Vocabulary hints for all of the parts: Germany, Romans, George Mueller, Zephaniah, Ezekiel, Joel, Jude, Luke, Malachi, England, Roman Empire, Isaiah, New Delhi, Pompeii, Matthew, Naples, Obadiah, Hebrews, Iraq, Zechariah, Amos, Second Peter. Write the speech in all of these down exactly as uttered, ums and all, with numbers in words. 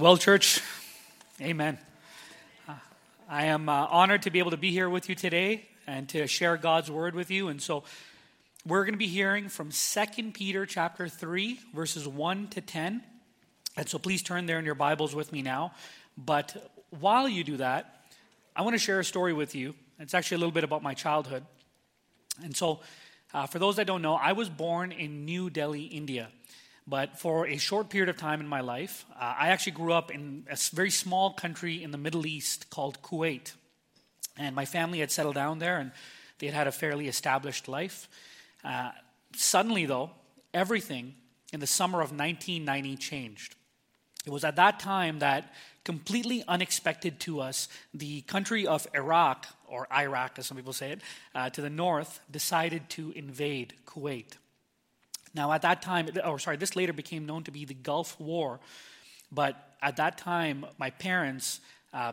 Well, church, amen. Uh, I am uh, honored to be able to be here with you today and to share God's word with you. And so we're going to be hearing from Second Peter chapter three, verses one to ten. And so please turn there in your Bibles with me now. But while you do that, I want to share a story with you. It's actually a little bit about my childhood. And so uh, for those that don't know, I was born in New Delhi, India. But for a short period of time in my life, uh, I actually grew up in a very small country in the Middle East called Kuwait. And my family had settled down there, and they had had a fairly established life. Uh, suddenly, though, everything in the summer of nineteen ninety changed. It was at that time that, completely unexpected to us, the country of Iraq, or Iraq as some people say it, uh, to the north, decided to invade Kuwait. Now, at that time, or sorry, this later became known to be the Gulf War, but at that time, my parents, uh,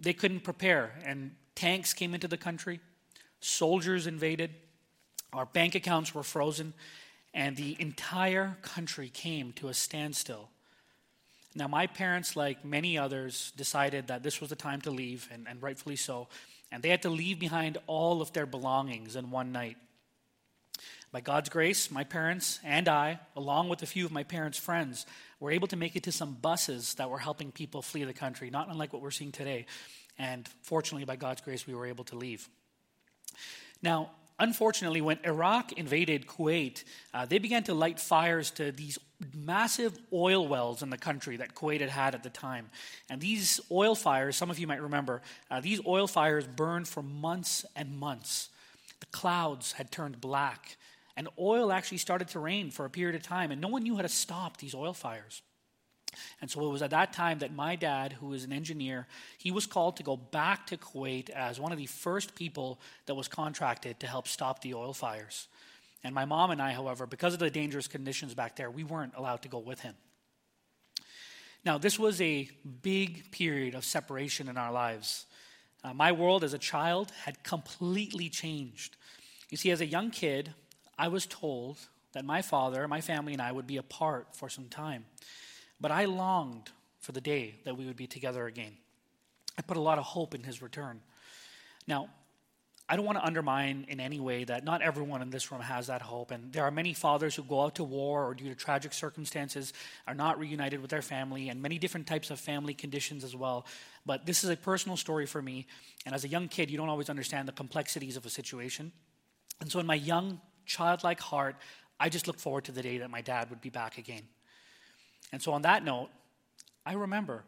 they couldn't prepare, and tanks came into the country, soldiers invaded, our bank accounts were frozen, and the entire country came to a standstill. Now, my parents, like many others, decided that this was the time to leave, and, and rightfully so, and they had to leave behind all of their belongings in one night. By God's grace, my parents and I, along with a few of my parents' friends, were able to make it to some buses that were helping people flee the country, not unlike what we're seeing today. And fortunately, by God's grace, we were able to leave. Now, unfortunately, when Iraq invaded Kuwait, uh, they began to light fires to these massive oil wells in the country that Kuwait had had at the time. And these oil fires, some of you might remember, uh, these oil fires burned for months and months. The clouds had turned black. And oil actually started to rain for a period of time, and no one knew how to stop these oil fires. And so it was at that time that my dad, who is an engineer, he was called to go back to Kuwait as one of the first people that was contracted to help stop the oil fires. And my mom and I, however, because of the dangerous conditions back there, we weren't allowed to go with him. Now, this was a big period of separation in our lives. Uh, my world as a child had completely changed. You see, as a young kid, I was told that my father, my family, and I would be apart for some time. But I longed for the day that we would be together again. I put a lot of hope in his return. Now, I don't want to undermine in any way that not everyone in this room has that hope. And there are many fathers who go out to war or due to tragic circumstances are not reunited with their family, and many different types of family conditions as well. But this is a personal story for me. And as a young kid, you don't always understand the complexities of a situation. And so in my young childlike heart, I just look forward to the day that my dad would be back again. And so on that note, I remember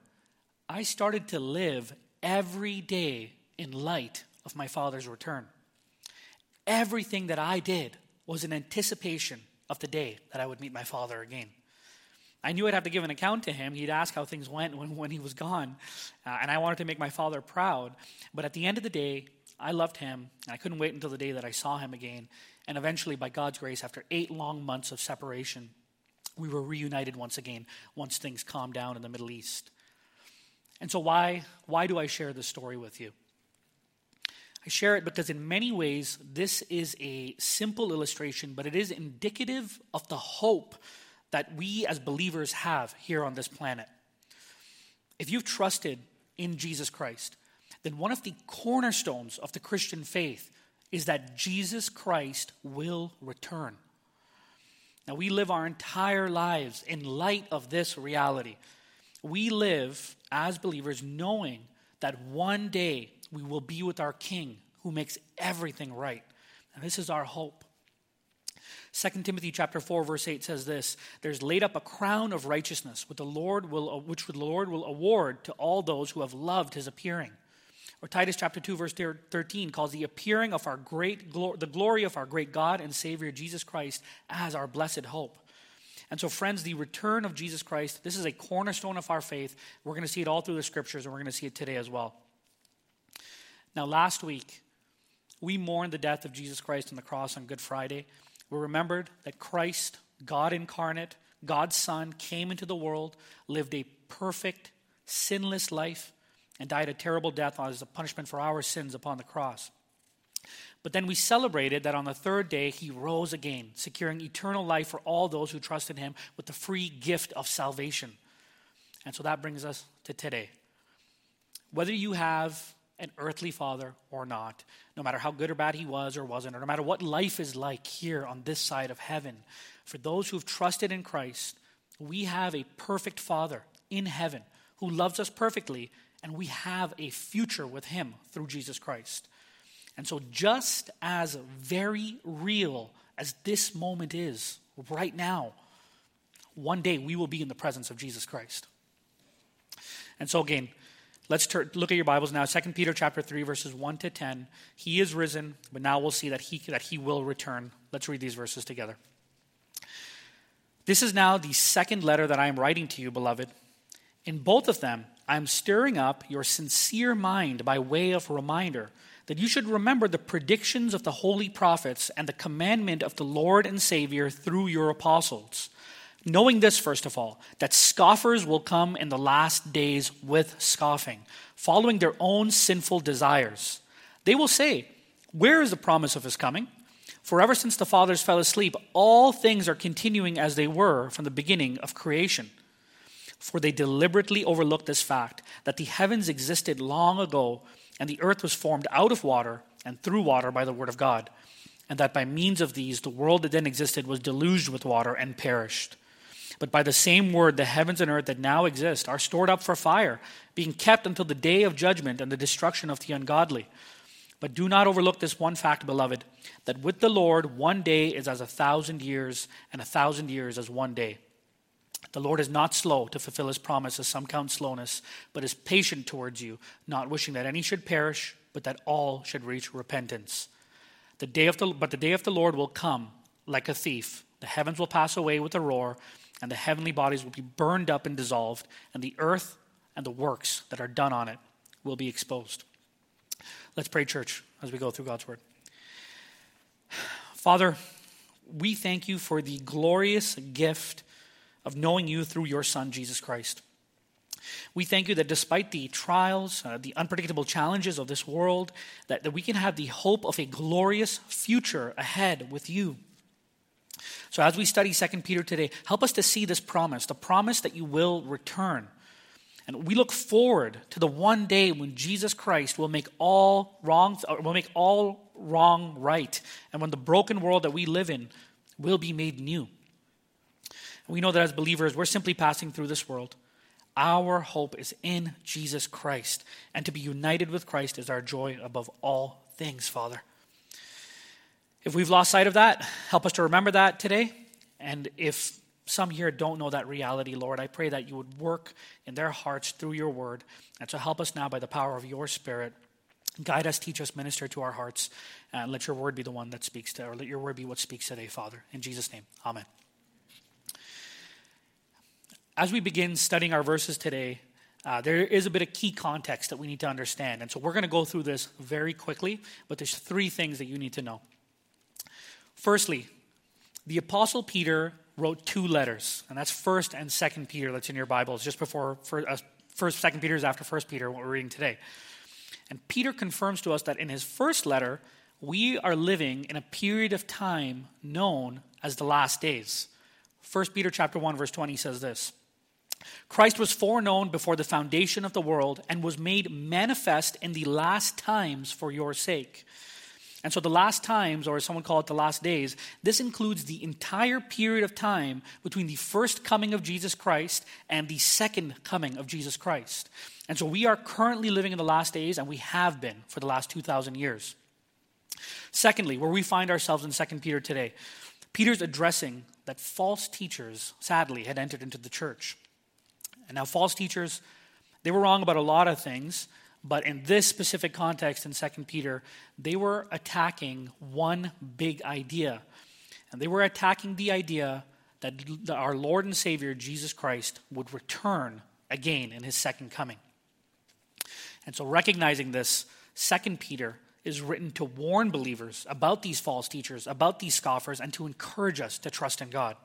I started to live every day in light of my father's return. Everything that I did was in anticipation of the day that I would meet my father again. I knew I'd have to give an account to him. He'd ask how things went when, when he was gone, uh, and I wanted to make my father proud. But at the end of the day, I loved him, and I couldn't wait until the day that I saw him again. And eventually, by God's grace, after eight long months of separation, we were reunited once again, once things calmed down in the Middle East. And so why, why do I share this story with you? I share it because in many ways, this is a simple illustration, but it is indicative of the hope that we as believers have here on this planet. If you've trusted in Jesus Christ, then one of the cornerstones of the Christian faith is that Jesus Christ will return. Now, we live our entire lives in light of this reality. We live as believers knowing that one day we will be with our King who makes everything right. And this is our hope. Second Timothy chapter four, verse eight says this: "There's laid up a crown of righteousness which the Lord will, which the Lord will award to all those who have loved his appearing." Or Titus chapter two, verse thirteen calls the appearing of our great glo- the glory of our great God and Savior Jesus Christ as our blessed hope. And so, friends, the return of Jesus Christ, this is a cornerstone of our faith. We're going to see it all through the scriptures, and we're going to see it today as well. Now, last week, we mourned the death of Jesus Christ on the cross on Good Friday. We remembered that Christ, God incarnate, God's Son, came into the world, lived a perfect, sinless life, and died a terrible death as a punishment for our sins upon the cross. But then we celebrated that on the third day he rose again, securing eternal life for all those who trust in him with the free gift of salvation. And so that brings us to today. Whether you have an earthly father or not, no matter how good or bad he was or wasn't, or no matter what life is like here on this side of heaven, for those who've trusted in Christ, we have a perfect Father in heaven who loves us perfectly, and we have a future with him through Jesus Christ. And so just as very real as this moment is right now, one day we will be in the presence of Jesus Christ. And so again, let's turn, look at your Bibles now. Second Peter chapter three, verses one to ten. He is risen, but now we'll see that he, that he will return. Let's read these verses together. This is now the second letter that I am writing to you, beloved. In both of them, I am stirring up your sincere mind by way of reminder that you should remember the predictions of the holy prophets and the commandment of the Lord and Savior through your apostles. Knowing this, first of all, that scoffers will come in the last days with scoffing, following their own sinful desires. They will say, "Where is the promise of his coming? For ever since the fathers fell asleep, all things are continuing as they were from the beginning of creation. For they deliberately overlooked this fact, that the heavens existed long ago, and the earth was formed out of water and through water by the word of God, and that by means of these the world that then existed was deluged with water and perished. But by the same word, the heavens and earth that now exist are stored up for fire, being kept until the day of judgment and the destruction of the ungodly. But do not overlook this one fact, beloved, that with the Lord one day is as a thousand years, and a thousand years as one day. The Lord is not slow to fulfill his promise, as some count slowness, but is patient towards you, not wishing that any should perish, but that all should reach repentance. The day of the, but the day of the Lord will come like a thief. The heavens will pass away with a roar, and the heavenly bodies will be burned up and dissolved, and the earth and the works that are done on it will be exposed." Let's pray, church, as we go through God's word. Father, we thank you for the glorious gift of knowing you through your Son, Jesus Christ. We thank you that despite the trials, uh, the unpredictable challenges of this world, that, that we can have the hope of a glorious future ahead with you. So as we study Second Peter today, help us to see this promise, the promise that you will return. And we look forward to the one day when Jesus Christ will make all wrong, will make all wrong right, and when the broken world that we live in will be made new. We know that as believers, we're simply passing through this world. Our hope is in Jesus Christ, and to be united with Christ is our joy above all things, Father. If we've lost sight of that, help us to remember that today. And if some here don't know that reality, Lord, I pray that you would work in their hearts through your word. And so help us now by the power of your Spirit. Guide us, teach us, minister to our hearts. And let your word be the one that speaks to, or let your word be what speaks today, Father. In Jesus' name, amen. As we begin studying our verses today, uh, there is a bit of key context that we need to understand. And so we're going to go through this very quickly, but there's three things that you need to know. Firstly, the Apostle Peter wrote two letters, and that's First and Second Peter that's in your Bibles, just before First, Second Peter is after First Peter, what we're reading today. And Peter confirms to us that in his first letter, we are living in a period of time known as the last days. First Peter chapter one, verse twenty says this: "Christ was foreknown before the foundation of the world and was made manifest in the last times for your sake." And so the last times, or as someone called it, the last days, this includes the entire period of time between the first coming of Jesus Christ and the second coming of Jesus Christ. And so we are currently living in the last days, and we have been for the last two thousand years. Secondly, where we find ourselves in Second Peter today, Peter's addressing that false teachers, sadly, had entered into the church. And now false teachers, they were wrong about a lot of things, but in this specific context in Second Peter, they were attacking one big idea. And they were attacking the idea that our Lord and Savior, Jesus Christ, would return again in his second coming. And so recognizing this, Second Peter is written to warn believers about these false teachers, about these scoffers, and to encourage us to trust in God.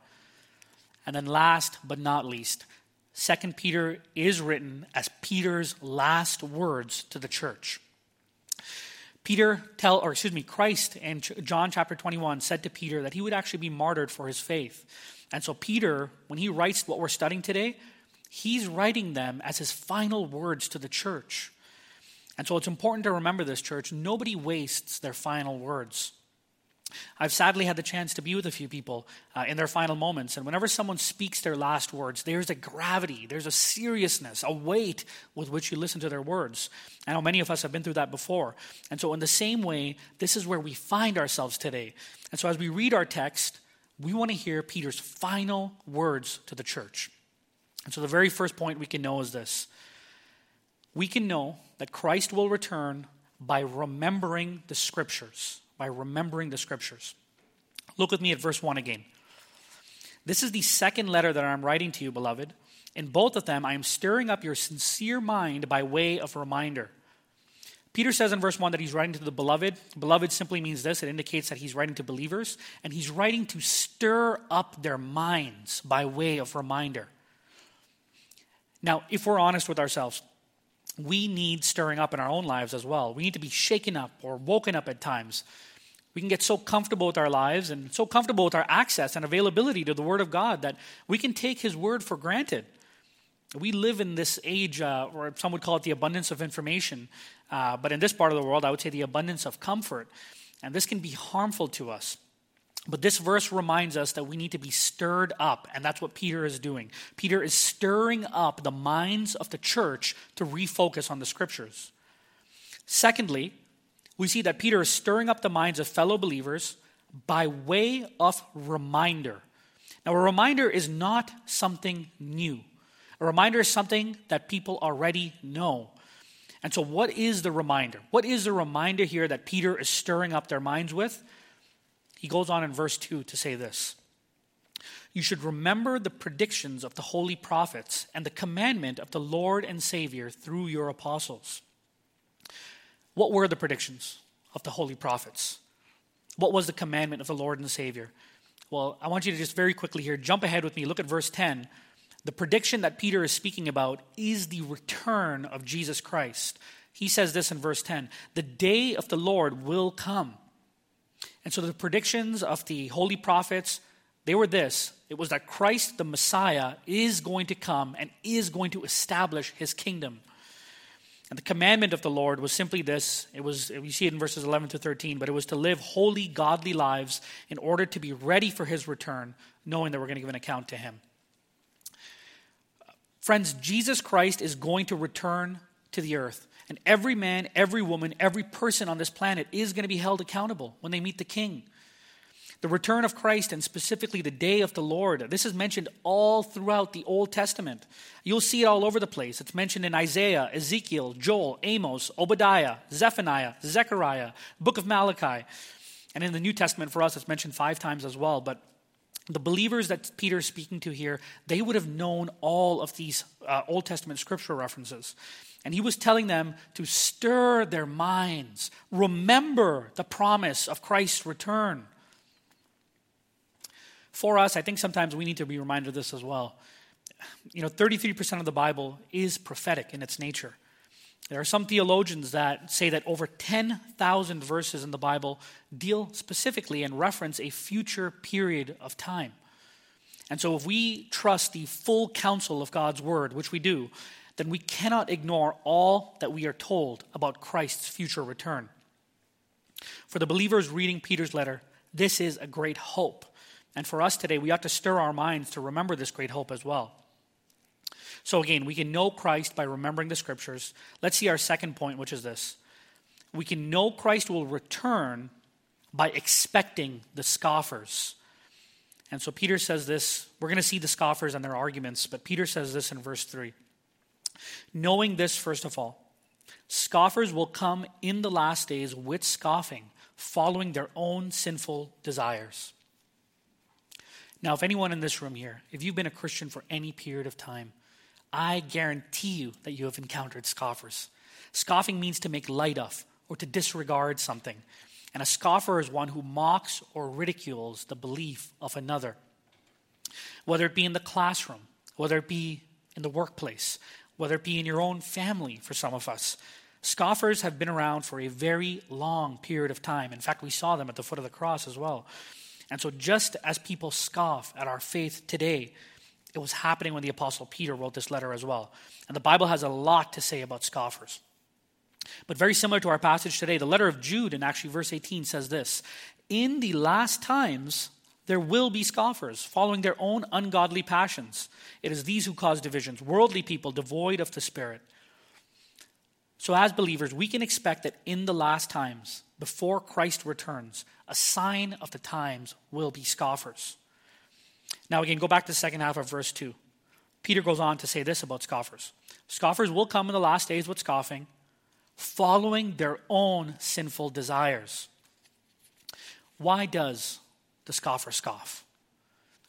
And then last but not least, Second Peter is written as Peter's last words to the church. Peter tell, or excuse me, Christ in John chapter twenty-one said to Peter that he would actually be martyred for his faith. And so Peter, when he writes what we're studying today, He's writing them as his final words to the church. And so it's important to remember this, church. Nobody wastes their final words. I've sadly had the chance to be with a few people uh, in their final moments, and whenever someone speaks their last words, there's a gravity, there's a seriousness, a weight with which you listen to their words. I know many of us have been through that before. And so in the same way, this is where we find ourselves today. And so as we read our text, we want to hear Peter's final words to the church. And so the very first point we can know is this. We can know that Christ will return by remembering the Scriptures. By remembering the Scriptures. Look with me at verse one again. This is the second letter that I'm writing to you, beloved. In both of them, I am stirring up your sincere mind by way of reminder. Peter says in verse one that he's writing to the beloved. Beloved simply means this. It indicates that he's writing to believers. And he's writing to stir up their minds by way of reminder. Now, if we're honest with ourselves, we need stirring up in our own lives as well. We need to be shaken up or woken up at times. We can get so comfortable with our lives and so comfortable with our access and availability to the Word of God that we can take His Word for granted. We live in this age, uh, or some would call it the abundance of information, uh, but in this part of the world, I would say the abundance of comfort. And this can be harmful to us. But this verse reminds us that we need to be stirred up, and that's what Peter is doing. Peter is stirring up the minds of the church to refocus on the Scriptures. Secondly, we see that Peter is stirring up the minds of fellow believers by way of reminder. Now, a reminder is not something new. A reminder is something that people already know. And so what is the reminder? What is the reminder here that Peter is stirring up their minds with? He goes on in verse two to say this. You should remember the predictions of the holy prophets and the commandment of the Lord and Savior through your apostles. What were the predictions of the holy prophets? What was the commandment of the Lord and the Savior? Well, I want you to just very quickly here, jump ahead with me, look at verse ten. The prediction that Peter is speaking about is the return of Jesus Christ. He says this in verse ten, the day of the Lord will come. And so the predictions of the holy prophets, they were this. It was that Christ the Messiah is going to come and is going to establish his kingdom. And the commandment of the Lord was simply this. It was, you see it in verses eleven to thirteen, but it was to live holy, godly lives in order to be ready for his return, knowing that we're going to give an account to him. Friends, Jesus Christ is going to return to the earth. And every man, every woman, every person on this planet is going to be held accountable when they meet the King. The return of Christ and specifically the day of the Lord, this is mentioned all throughout the Old Testament. You'll see it all over the place. It's mentioned in Isaiah, Ezekiel, Joel, Amos, Obadiah, Zephaniah, Zechariah, book of Malachi. And in the New Testament for us, it's mentioned five times as well. But the believers that Peter is speaking to here, they would have known all of these uh, Old Testament scripture references. And he was telling them to stir their minds, remember the promise of Christ's return. For us, I think sometimes we need to be reminded of this as well. You know, thirty-three percent of the Bible is prophetic in its nature. There are some theologians that say that over ten thousand verses in the Bible deal specifically and reference a future period of time. And so if we trust the full counsel of God's word, which we do, then we cannot ignore all that we are told about Christ's future return. For the believers reading Peter's letter, this is a great hope. And for us today, we ought to stir our minds to remember this great hope as well. So again, we can know Christ by remembering the Scriptures. Let's see our second point, which is this. We can know Christ will return by expecting the scoffers. And so Peter says this. We're going to see the scoffers and their arguments, but Peter says this in verse three. Knowing this, first of all, scoffers will come in the last days with scoffing, following their own sinful desires. Now, if anyone in this room here, if you've been a Christian for any period of time, I guarantee you that you have encountered scoffers. Scoffing means to make light of or to disregard something. And a scoffer is one who mocks or ridicules the belief of another. Whether it be in the classroom, whether it be in the workplace, whether it be in your own family for some of us. Scoffers have been around for a very long period of time. In fact, we saw them at the foot of the cross as well. And so just as people scoff at our faith today, It was happening when the Apostle Peter wrote this letter as well. And the Bible has a lot to say about scoffers. But very similar to our passage today, the letter of Jude in actually verse eighteen says this: in the last times, there will be scoffers following their own ungodly passions. It is these who cause divisions, worldly people devoid of the Spirit. So as believers, we can expect that in the last times, before Christ returns, a sign of the times will be scoffers. Now again, go back to the second half of verse two. Peter goes on to say this about scoffers. Scoffers will come in the last days with scoffing, following their own sinful desires. Why does the scoffer scoff?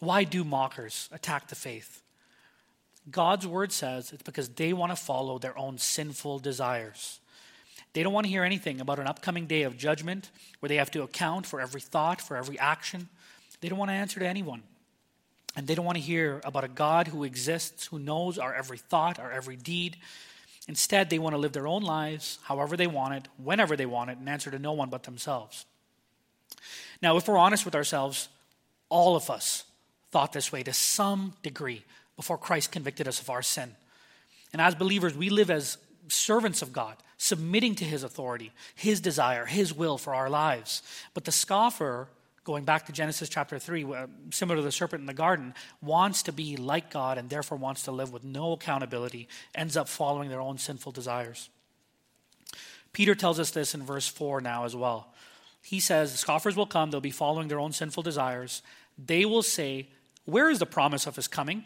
Why do mockers attack the faith? God's word says it's because they want to follow their own sinful desires. They don't want to hear anything about an upcoming day of judgment where they have to account for every thought, for every action. They don't want to answer to anyone. And they don't want to hear about a God who exists, who knows our every thought, our every deed. Instead, they want to live their own lives, however they want it, whenever they want it, and answer to no one but themselves. Now, if we're honest with ourselves, all of us thought this way to some degree before Christ convicted us of our sin. And as believers, we live as servants of God, submitting to his authority, his desire, his will for our lives. But the scoffer, going back to Genesis chapter three, similar to the serpent in the garden, wants to be like God and therefore wants to live with no accountability, ends up following their own sinful desires. Peter tells us this in verse four now as well. He says, scoffers will come, they'll be following their own sinful desires. They will say, where is the promise of his coming?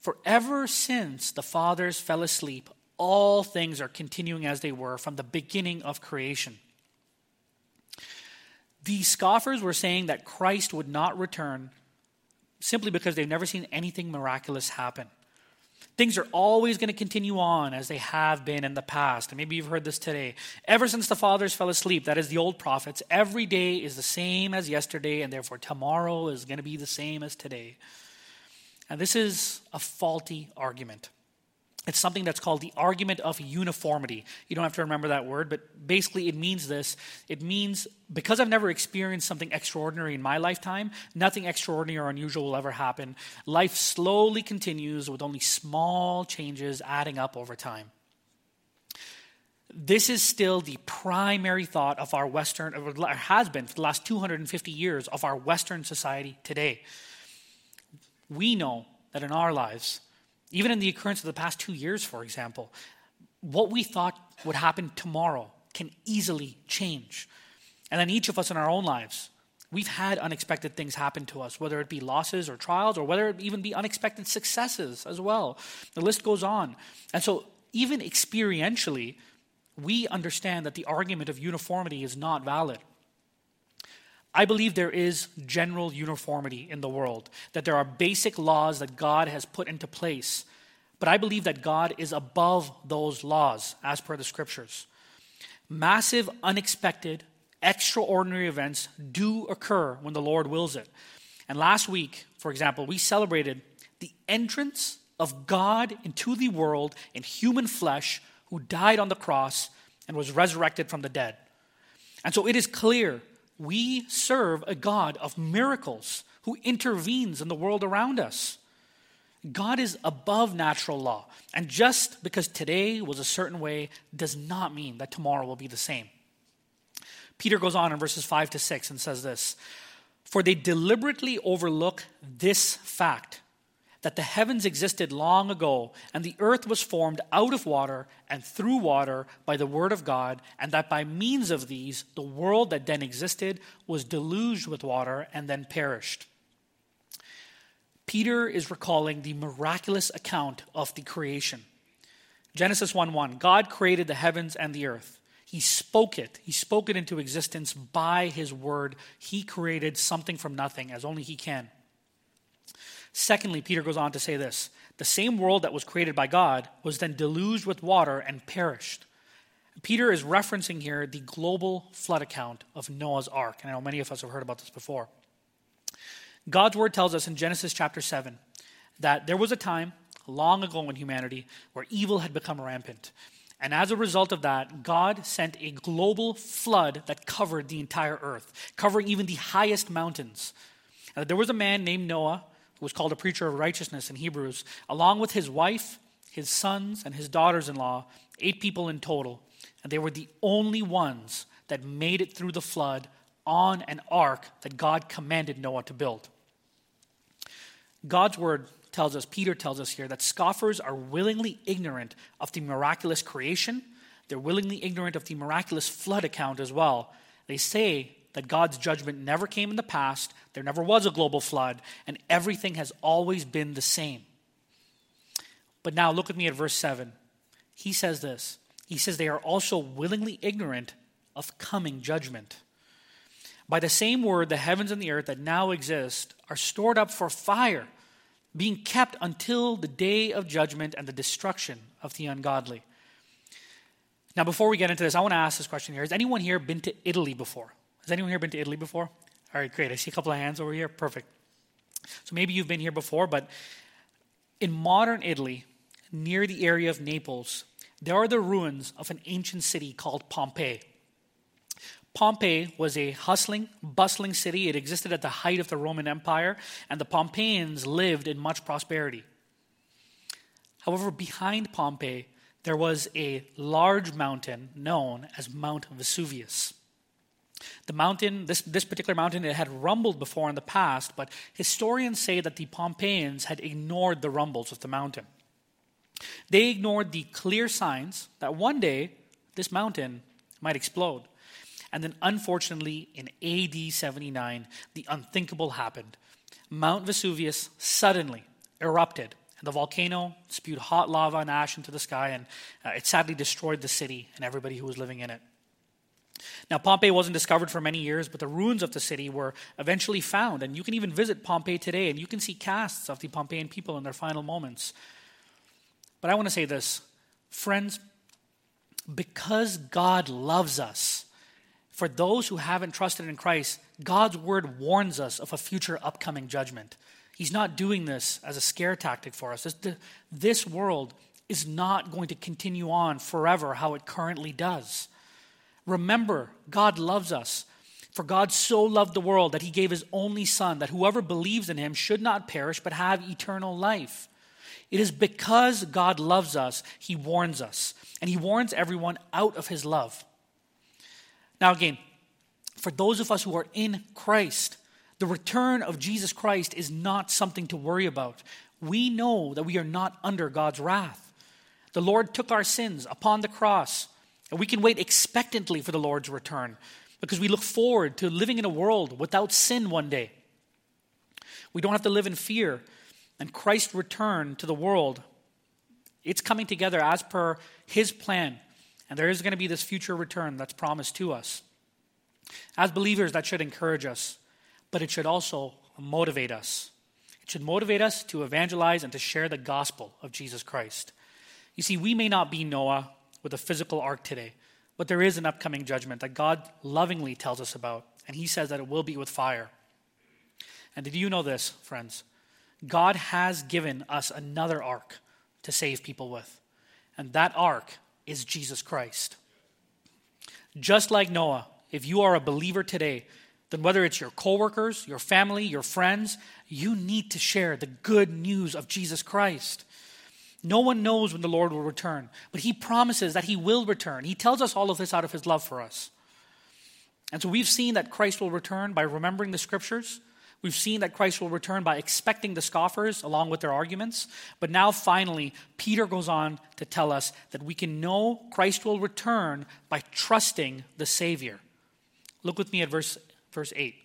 For ever since the fathers fell asleep, all things are continuing as they were from the beginning of creation. The scoffers were saying that Christ would not return simply because they've never seen anything miraculous happen. Things are always going to continue on as they have been in the past. And maybe you've heard this today. Ever since the fathers fell asleep, that is the old prophets, every day is the same as yesterday, and therefore tomorrow is going to be the same as today. And this is a faulty argument. It's something that's called the argument of uniformity. You don't have to remember that word, but basically it means this. It means because I've never experienced something extraordinary in my lifetime, nothing extraordinary or unusual will ever happen. Life slowly continues with only small changes adding up over time. This is still the primary thought of our Western, or has been for the last two hundred fifty years of our Western society today. We know that in our lives, even in the occurrence of the past two years, for example, what we thought would happen tomorrow can easily change. And then each of us in our own lives, we've had unexpected things happen to us, whether it be losses or trials, or whether it even be unexpected successes as well. The list goes on. And so even experientially, we understand that the argument of uniformity is not valid. I believe there is general uniformity in the world, that there are basic laws that God has put into place. But I believe that God is above those laws, as per the scriptures. Massive, unexpected, extraordinary events do occur when the Lord wills it. And last week, for example, we celebrated the entrance of God into the world in human flesh, who died on the cross and was resurrected from the dead. And so it is clear we serve a God of miracles who intervenes in the world around us. God is above natural law. And just because today was a certain way does not mean that tomorrow will be the same. Peter goes on in verses five to six and says this: for they deliberately overlook this fact, that the heavens existed long ago, and the earth was formed out of water and through water by the word of God, and that by means of these, the world that then existed was deluged with water and then perished. Peter is recalling the miraculous account of the creation. Genesis one one, God created the heavens and the earth. He spoke it. He spoke it into existence by his word. He created something from nothing, as only he can. Secondly, Peter goes on to say this: the same world that was created by God was then deluged with water and perished. Peter is referencing here the global flood account of Noah's Ark. And I know many of us have heard about this before. God's word tells us in Genesis chapter seven that there was a time long ago in humanity where evil had become rampant. And as a result of that, God sent a global flood that covered the entire earth, covering even the highest mountains. Now, there was a man named Noah who was called a preacher of righteousness in Hebrews, along with his wife, his sons, and his daughters-in-law, eight people in total. And they were the only ones that made it through the flood on an ark that God commanded Noah to build. God's word tells us, Peter tells us here, that scoffers are willingly ignorant of the miraculous creation. They're willingly ignorant of the miraculous flood account as well. They say that God's judgment never came in the past, there never was a global flood, and everything has always been the same. But now look at me at verse seven. He says this. He says they are also willingly ignorant of coming judgment. By the same word, the heavens and the earth that now exist are stored up for fire, being kept until the day of judgment and the destruction of the ungodly. Now, before we get into this, I want to ask this question here. Has anyone here been to Italy before? Has anyone here been to Italy before? All right, great. I see a couple of hands over here. Perfect. So maybe you've been here before, but in modern Italy, near the area of Naples, there are the ruins of an ancient city called Pompeii. Pompeii was a hustling, bustling city. It existed at the height of the Roman Empire, and the Pompeians lived in much prosperity. However, behind Pompeii, there was a large mountain known as Mount Vesuvius. The mountain, this, this particular mountain, it had rumbled before in the past, but historians say that the Pompeians had ignored the rumbles of the mountain. They ignored the clear signs that one day this mountain might explode. And then unfortunately, in A D seventy-nine, the unthinkable happened. Mount Vesuvius suddenly erupted, and the volcano spewed hot lava and ash into the sky, and uh, it sadly destroyed the city and everybody who was living in it. Now, Pompeii wasn't discovered for many years, but the ruins of the city were eventually found, and you can even visit Pompeii today, and you can see casts of the Pompeian people in their final moments. But I want to say this, friends, because God loves us, for those who haven't trusted in Christ, God's word warns us of a future upcoming judgment. He's not doing this as a scare tactic for us. This, this world is not going to continue on forever how it currently does. Remember, God loves us. For God so loved the world that he gave his only son, that whoever believes in him should not perish but have eternal life. It is because God loves us, he warns us. And he warns everyone out of his love. Now again, for those of us who are in Christ, the return of Jesus Christ is not something to worry about. We know that we are not under God's wrath. The Lord took our sins upon the cross, and we can wait expectantly for the Lord's return because we look forward to living in a world without sin one day. We don't have to live in fear, and Christ's return to the world, it's coming together as per his plan. And there is going to be this future return that's promised to us. As believers, that should encourage us, but it should also motivate us. It should motivate us to evangelize and to share the gospel of Jesus Christ. You see, we may not be Noah with a physical ark today, but there is an upcoming judgment that God lovingly tells us about, and he says that it will be with fire. And did you know this, friends? God has given us another ark to save people with, and that ark is Jesus Christ. Just like Noah, if you are a believer today, then whether it's your coworkers, your family, your friends, you need to share the good news of Jesus Christ. No one knows when the Lord will return, but he promises that he will return. He tells us all of this out of his love for us. And so we've seen that Christ will return by remembering the scriptures. We've seen that Christ will return by expecting the scoffers along with their arguments. But now finally, Peter goes on to tell us that we can know Christ will return by trusting the Savior. Look with me at verse, verse eight.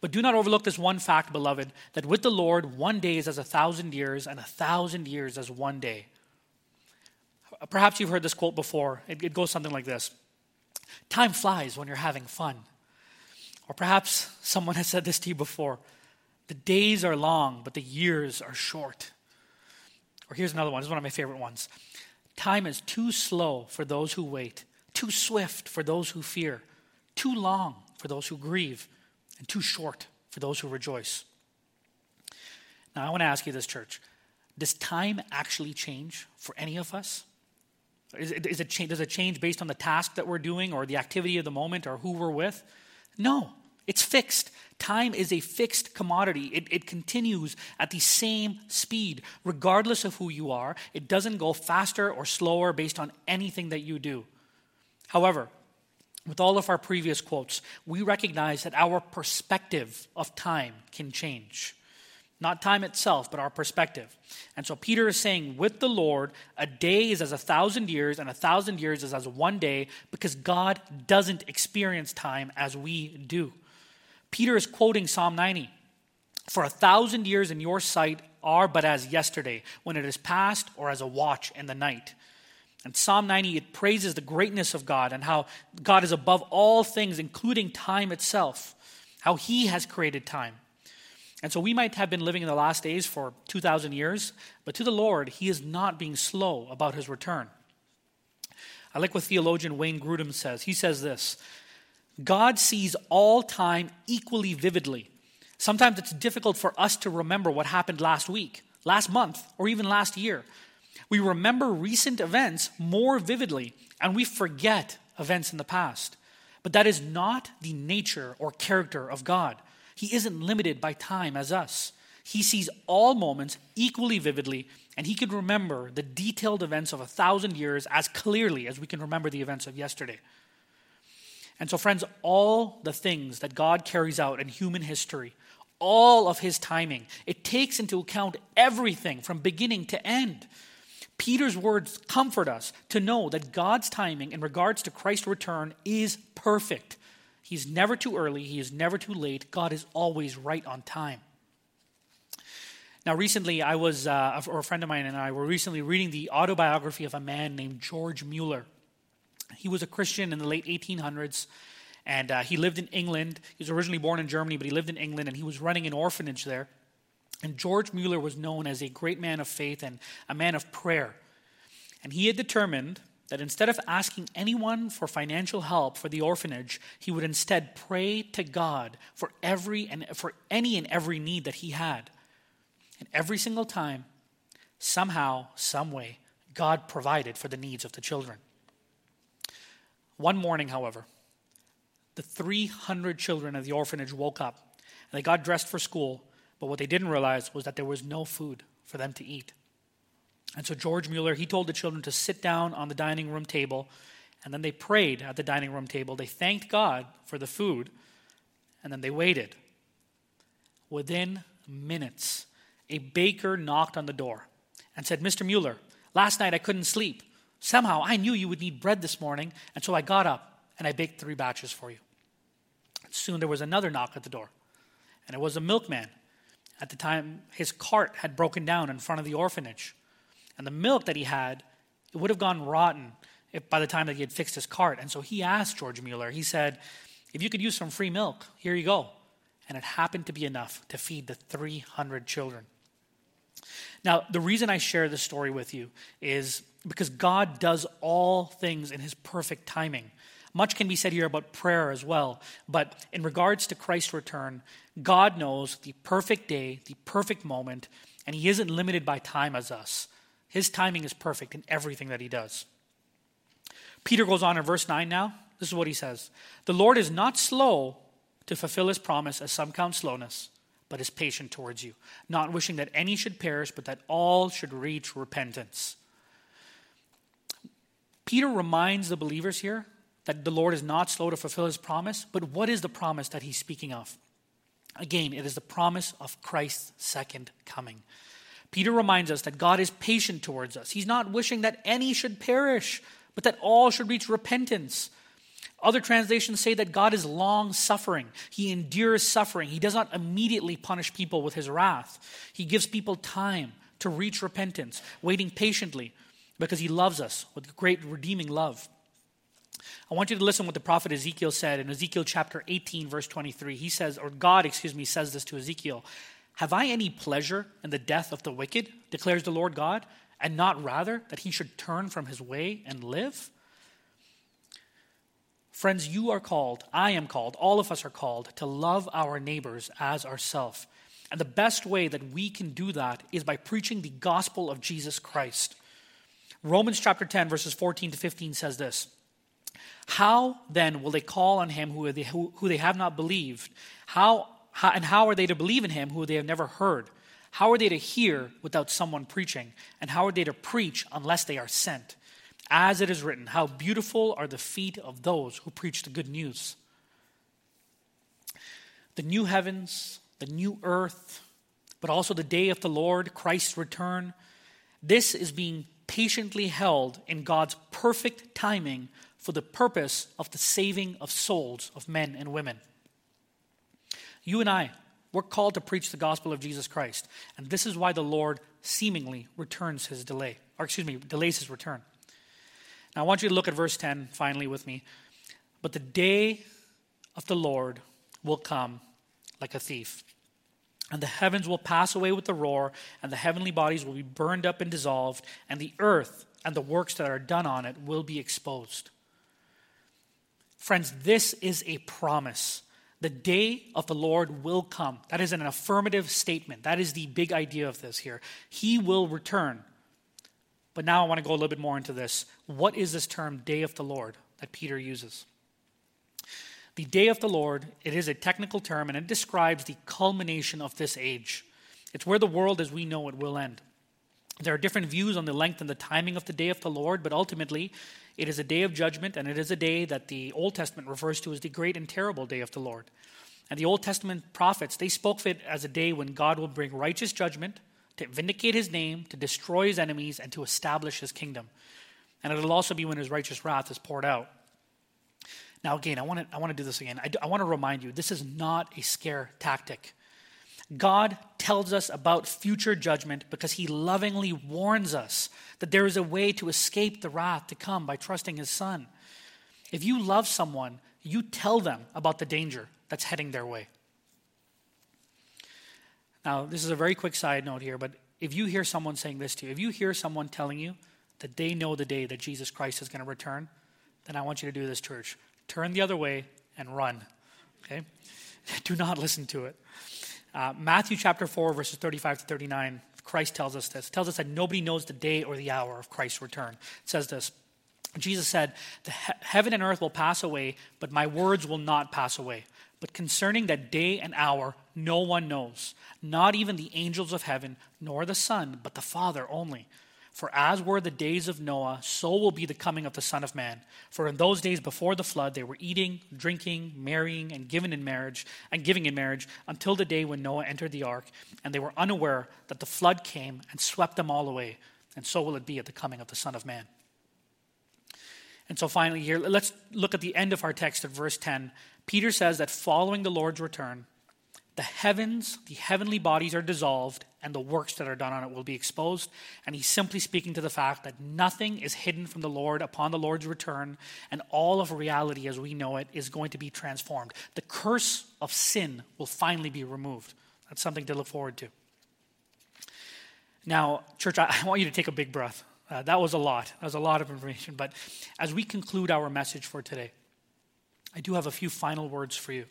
But do not overlook this one fact, beloved, that with the Lord one day is as a thousand years and a thousand years as one day. Perhaps you've heard this quote before. It, it goes something like this. Time flies when you're having fun. Or perhaps someone has said this to you before. The days are long, but the years are short. Or here's another one. This is one of my favorite ones. Time is too slow for those who wait, too swift for those who fear, too long for those who grieve, and too short for those who rejoice. Now, I want to ask you this, church. Does time actually change for any of us? Is it, is it change, does it change based on the task that we're doing or the activity of the moment or who we're with? No, It's fixed. Time is a fixed commodity. It, it continues at the same speed, regardless of who you are. It doesn't go faster or slower based on anything that you do. However, with all of our previous quotes, we recognize that our perspective of time can change. Not time itself, but our perspective. And so Peter is saying, with the Lord, a day is as a thousand years, and a thousand years is as one day, because God doesn't experience time as we do. Peter is quoting Psalm ninety. For a thousand years in your sight are but as yesterday, when it is past, or as a watch in the night. And Psalm ninety, it praises the greatness of God and how God is above all things, including time itself, how he has created time. And so we might have been living in the last days for two thousand years, but to the Lord, he is not being slow about his return. I like what theologian Wayne Grudem says. He says this: God sees all time equally vividly. Sometimes it's difficult for us to remember what happened last week, last month, or even last year. We remember recent events more vividly, and we forget events in the past. But that is not the nature or character of God. He isn't limited by time as us. He sees all moments equally vividly, and he can remember the detailed events of a thousand years as clearly as we can remember the events of yesterday. And so, friends, all the things that God carries out in human history, all of his timing, it takes into account everything from beginning to end. Peter's words comfort us to know that God's timing in regards to Christ's return is perfect. He's never too early. He is never too late. God is always right on time. Now, recently, I was, uh, or a friend of mine and I were recently reading the autobiography of a man named George Mueller. He was a Christian in the late eighteen hundreds, and uh, he lived in England. He was originally born in Germany, but he lived in England, and he was running an orphanage there. And George Mueller was known as a great man of faith and a man of prayer. And he had determined that instead of asking anyone for financial help for the orphanage, he would instead pray to God for every and for any and every need that he had. And every single time, somehow, some way, God provided for the needs of the children. One morning, however, the three hundred children of the orphanage woke up, and they got dressed for school. But what they didn't realize was that there was no food for them to eat. And so George Mueller, he told the children to sit down on the dining room table, and then they prayed at the dining room table. They thanked God for the food, and then they waited. Within minutes, a baker knocked on the door and said, "Mister Mueller, last night I couldn't sleep. Somehow I knew you would need bread this morning, and so I got up and I baked three batches for you." Soon there was another knock at the door, and it was a milkman. At the time, his cart had broken down in front of the orphanage. And the milk that he had, it would have gone rotten if by the time that he had fixed his cart. And so he asked George Mueller, he said, "If you could use some free milk, here you go." And it happened to be enough to feed the three hundred children. Now, the reason I share this story with you is because God does all things in his perfect timing. Much can be said here about prayer as well, but in regards to Christ's return, God knows the perfect day, the perfect moment, and he isn't limited by time as us. His timing is perfect in everything that he does. Peter goes on in verse nine now. This is what he says: "The Lord is not slow to fulfill his promise, as some count slowness, but is patient towards you, not wishing that any should perish, but that all should reach repentance." Peter reminds the believers here that the Lord is not slow to fulfill his promise, but what is the promise that he's speaking of? Again, it is the promise of Christ's second coming. Peter reminds us that God is patient towards us. He's not wishing that any should perish, but that all should reach repentance. Other translations say that God is long-suffering. He endures suffering. He does not immediately punish people with his wrath. He gives people time to reach repentance, waiting patiently, because he loves us with great redeeming love. I want you to listen what the prophet Ezekiel said in Ezekiel chapter eighteen, verse twenty-three. He says, or God, excuse me, says this to Ezekiel: "Have I any pleasure in the death of the wicked, declares the Lord God, and not rather that he should turn from his way and live?" Friends, you are called, I am called, all of us are called to love our neighbors as ourselves. And the best way that we can do that is by preaching the gospel of Jesus Christ. Romans chapter ten, verses fourteen to fifteen says this: How then will they call on him who they, who, who they have not believed? How, how and how are they to believe in him who they have never heard? How are they to hear without someone preaching? And how are they to preach unless they are sent? As it is written, how beautiful are the feet of those who preach the good news. The new heavens, the new earth, but also the day of the Lord, Christ's return. This is being patiently held in God's perfect timing for the purpose of the saving of souls of men and women. You and I, we're called to preach the gospel of Jesus Christ. And this is why the Lord seemingly returns his delay, or excuse me, delays his return. Now I want you to look at verse ten finally with me. But the day of the Lord will come like a thief, and the heavens will pass away with a roar, and the heavenly bodies will be burned up and dissolved, and the earth and the works that are done on it will be exposed. Friends, this is a promise. The day of the Lord will come. That is an affirmative statement. That is the big idea of this here. He will return. But now I want to go a little bit more into this. What is this term, day of the Lord, that Peter uses? The day of the Lord, it is a technical term, and it describes the culmination of this age. It's where the world as we know it will end. There are different views on the length and the timing of the day of the Lord, but ultimately it is a day of judgment, and it is a day that the Old Testament refers to as the great and terrible day of the Lord. And the Old Testament prophets, they spoke of it as a day when God will bring righteous judgment to vindicate his name, to destroy his enemies, and to establish his kingdom. And it'll also be when his righteous wrath is poured out. Now again, I want to I want to do this again. I, I want to remind you, this is not a scare tactic. God tells us about future judgment because he lovingly warns us that there is a way to escape the wrath to come by trusting his son. If you love someone, you tell them about the danger that's heading their way. Now, this is a very quick side note here, but if you hear someone saying this to you, if you hear someone telling you that they know the day that Jesus Christ is going to return, then I want you to do this, church. Turn the other way and run, okay? Do not listen to it. Uh, Matthew chapter four, verses thirty-five to thirty-nine, Christ tells us this. It tells us that nobody knows the day or the hour of Christ's return. It says this, Jesus said, "The he- heaven and earth will pass away, but my words will not pass away. But concerning that day and hour, no one knows, not even the angels of heaven, nor the Son, but the Father only. For as were the days of Noah, so will be the coming of the Son of Man. For in those days before the flood, they were eating, drinking, marrying, and giving in marriage, and giving in marriage until the day when Noah entered the ark, and they were unaware that the flood came and swept them all away. And so will it be at the coming of the Son of Man." And so finally here, let's look at the end of our text at verse ten. Peter says that following the Lord's return, the heavens, the heavenly bodies are dissolved, and the works that are done on it will be exposed. And he's simply speaking to the fact that nothing is hidden from the Lord upon the Lord's return, and all of reality as we know it is going to be transformed. The curse of sin will finally be removed. That's something to look forward to. Now, church, I want you to take a big breath. Uh, that was a lot. That was a lot of information. But as we conclude our message for today, I do have a few final words for you.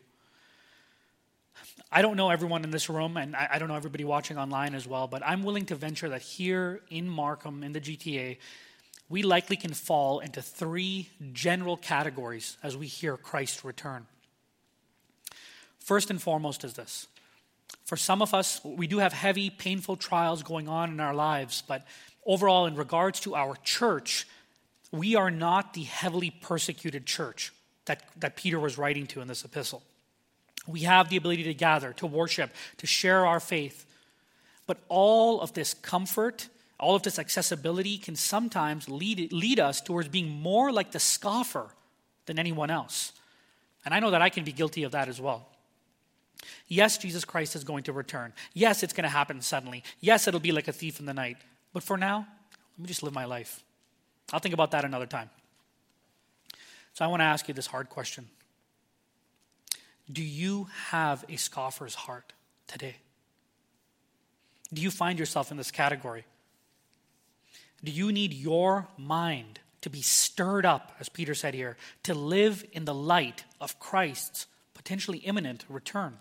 I don't know everyone in this room, and I don't know everybody watching online as well, but I'm willing to venture that here in Markham, in the G T A, we likely can fall into three general categories as we hear Christ's return. First and foremost is this. For some of us, we do have heavy, painful trials going on in our lives, but overall, in regards to our church, we are not the heavily persecuted church that, that Peter was writing to in this epistle. We have the ability to gather, to worship, to share our faith. But all of this comfort, all of this accessibility can sometimes lead, lead us towards being more like the scoffer than anyone else. And I know that I can be guilty of that as well. Yes, Jesus Christ is going to return. Yes, it's going to happen suddenly. Yes, it'll be like a thief in the night. But for now, let me just live my life. I'll think about that another time. So I want to ask you this hard question. Do you have a scoffer's heart today? Do you find yourself in this category? Do you need your mind to be stirred up, as Peter said here, to live in the light of Christ's potentially imminent return?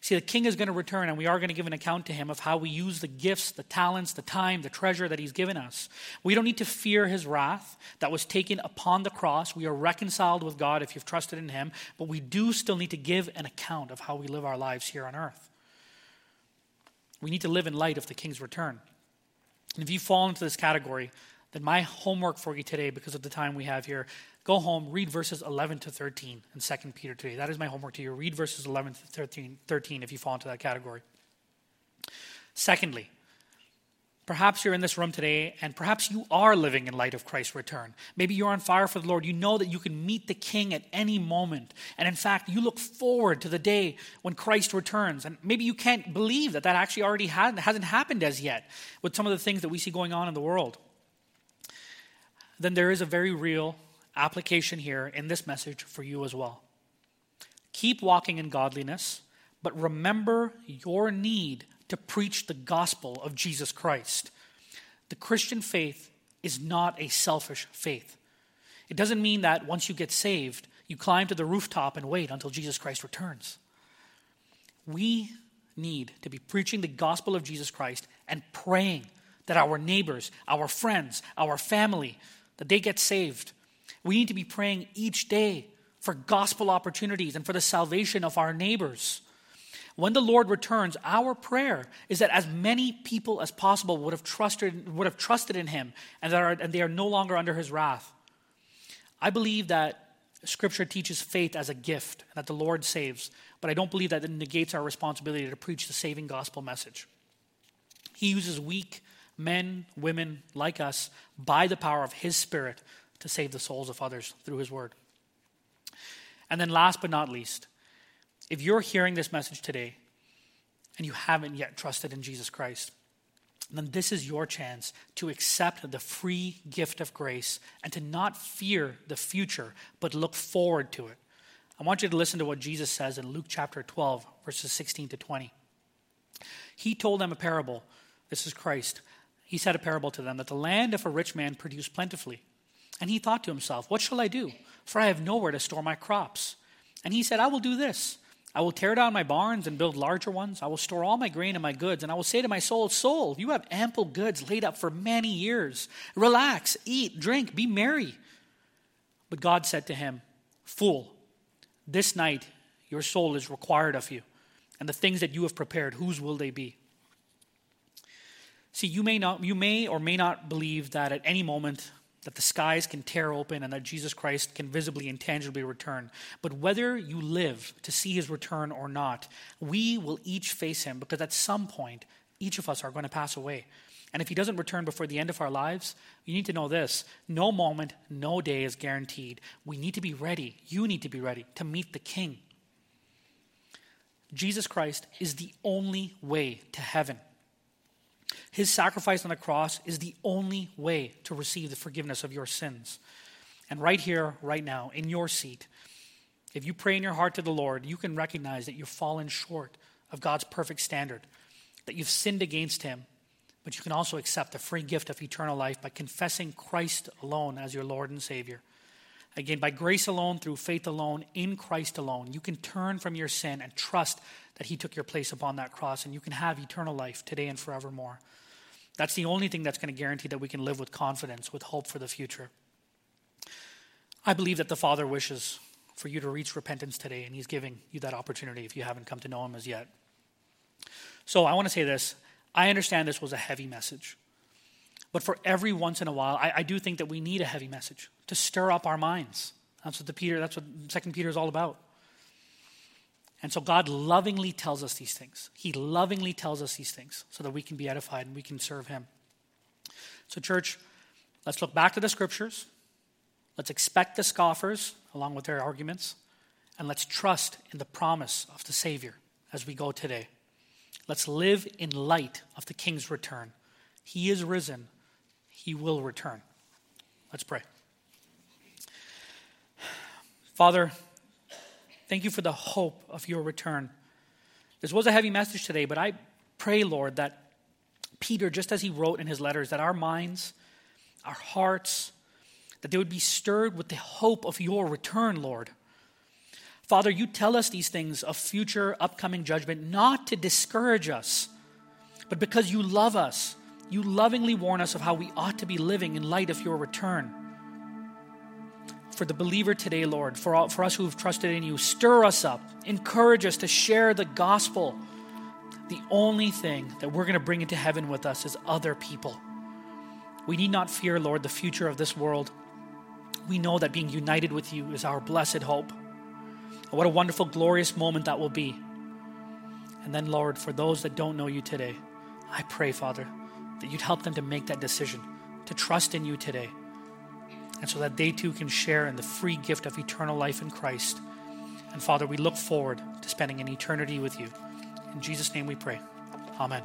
See, the king is going to return, and we are going to give an account to him of how we use the gifts, the talents, the time, the treasure that he's given us. We don't need to fear his wrath that was taken upon the cross. We are reconciled with God if you've trusted in him, but we do still need to give an account of how we live our lives here on earth. We need to live in light of the king's return. And if you fall into this category, then my homework for you today, because of the time we have here, go home, read verses eleven to thirteen in Second Peter today. That is my homework to you. Read verses eleven to thirteen, thirteen if you fall into that category. Secondly, perhaps you're in this room today and perhaps you are living in light of Christ's return. Maybe you're on fire for the Lord. You know that you can meet the King at any moment. And in fact, you look forward to the day when Christ returns. And maybe you can't believe that that actually already hasn't happened as yet with some of the things that we see going on in the world. Then there is a very real application here in this message for you as well. Keep walking in godliness, but remember your need to preach the gospel of Jesus Christ. The Christian faith is not a selfish faith. It doesn't mean that once you get saved, you climb to the rooftop and wait until Jesus Christ returns. We need to be preaching the gospel of Jesus Christ and praying that our neighbors, our friends, our family, that they get saved. We need to be praying each day for gospel opportunities and for the salvation of our neighbors. When the Lord returns, our prayer is that as many people as possible would have trusted, would have trusted in him and, that are, and they are no longer under his wrath. I believe that Scripture teaches faith as a gift and that the Lord saves, but I don't believe that it negates our responsibility to preach the saving gospel message. He uses weak men, women like us by the power of his Spirit to save the souls of others through his word. And then last but not least, if you're hearing this message today and you haven't yet trusted in Jesus Christ, then this is your chance to accept the free gift of grace and to not fear the future, but look forward to it. I want you to listen to what Jesus says in Luke chapter twelve, verses sixteen to twenty. He told them a parable. This is Christ. He said a parable to them that the land of a rich man produced plentifully. And he thought to himself, what shall I do? For I have nowhere to store my crops. And he said, I will do this. I will tear down my barns and build larger ones. I will store all my grain and my goods. And I will say to my soul, soul, you have ample goods laid up for many years. Relax, eat, drink, be merry. But God said to him, fool, this night your soul is required of you. And the things that you have prepared, whose will they be? See, you may not, you may or may not believe that at any moment that the skies can tear open and that Jesus Christ can visibly and tangibly return. But whether you live to see his return or not, we will each face him because at some point, each of us are going to pass away. And if he doesn't return before the end of our lives, you need to know this. No moment, no day is guaranteed. We need to be ready. You need to be ready to meet the King. Jesus Christ is the only way to heaven. His sacrifice on the cross is the only way to receive the forgiveness of your sins. And right here, right now, in your seat, if you pray in your heart to the Lord, you can recognize that you've fallen short of God's perfect standard, that you've sinned against him, but you can also accept the free gift of eternal life by confessing Christ alone as your Lord and Savior. Again, by grace alone, through faith alone, in Christ alone, you can turn from your sin and trust that he took your place upon that cross, and you can have eternal life today and forevermore. That's the only thing that's going to guarantee that we can live with confidence, with hope for the future. I believe that the Father wishes for you to reach repentance today, and he's giving you that opportunity if you haven't come to know him as yet. So I want to say this. I understand this was a heavy message, but for every once in a while, I, I do think that we need a heavy message to stir up our minds. That's what the Peter. That's what Second Peter is all about. And so God lovingly tells us these things. He lovingly tells us these things so that we can be edified and we can serve him. So church, let's look back to the scriptures. Let's expect the scoffers along with their arguments. And let's trust in the promise of the Savior as we go today. Let's live in light of the King's return. He is risen. He will return. Let's pray. Father, thank you for the hope of your return. This was a heavy message today, but I pray, Lord, that Peter, just as he wrote in his letters, that our minds, our hearts, that they would be stirred with the hope of your return, Lord. Father, you tell us these things of future upcoming judgment, not to discourage us, but because you love us. You lovingly warn us of how we ought to be living in light of your return. For the believer today, Lord, for all, for us who have trusted in you, stir us up, encourage us to share the gospel. The only thing that we're going to bring into heaven with us is other people. We need not fear, Lord, the future of this world. We know that being united with you is our blessed hope. And what a wonderful, glorious moment that will be. And then, Lord, for those that don't know you today, I pray, Father, that you'd help them to make that decision, to trust in you today, and so that they too can share in the free gift of eternal life in Christ. And Father, we look forward to spending an eternity with you. In Jesus' name we pray. Amen.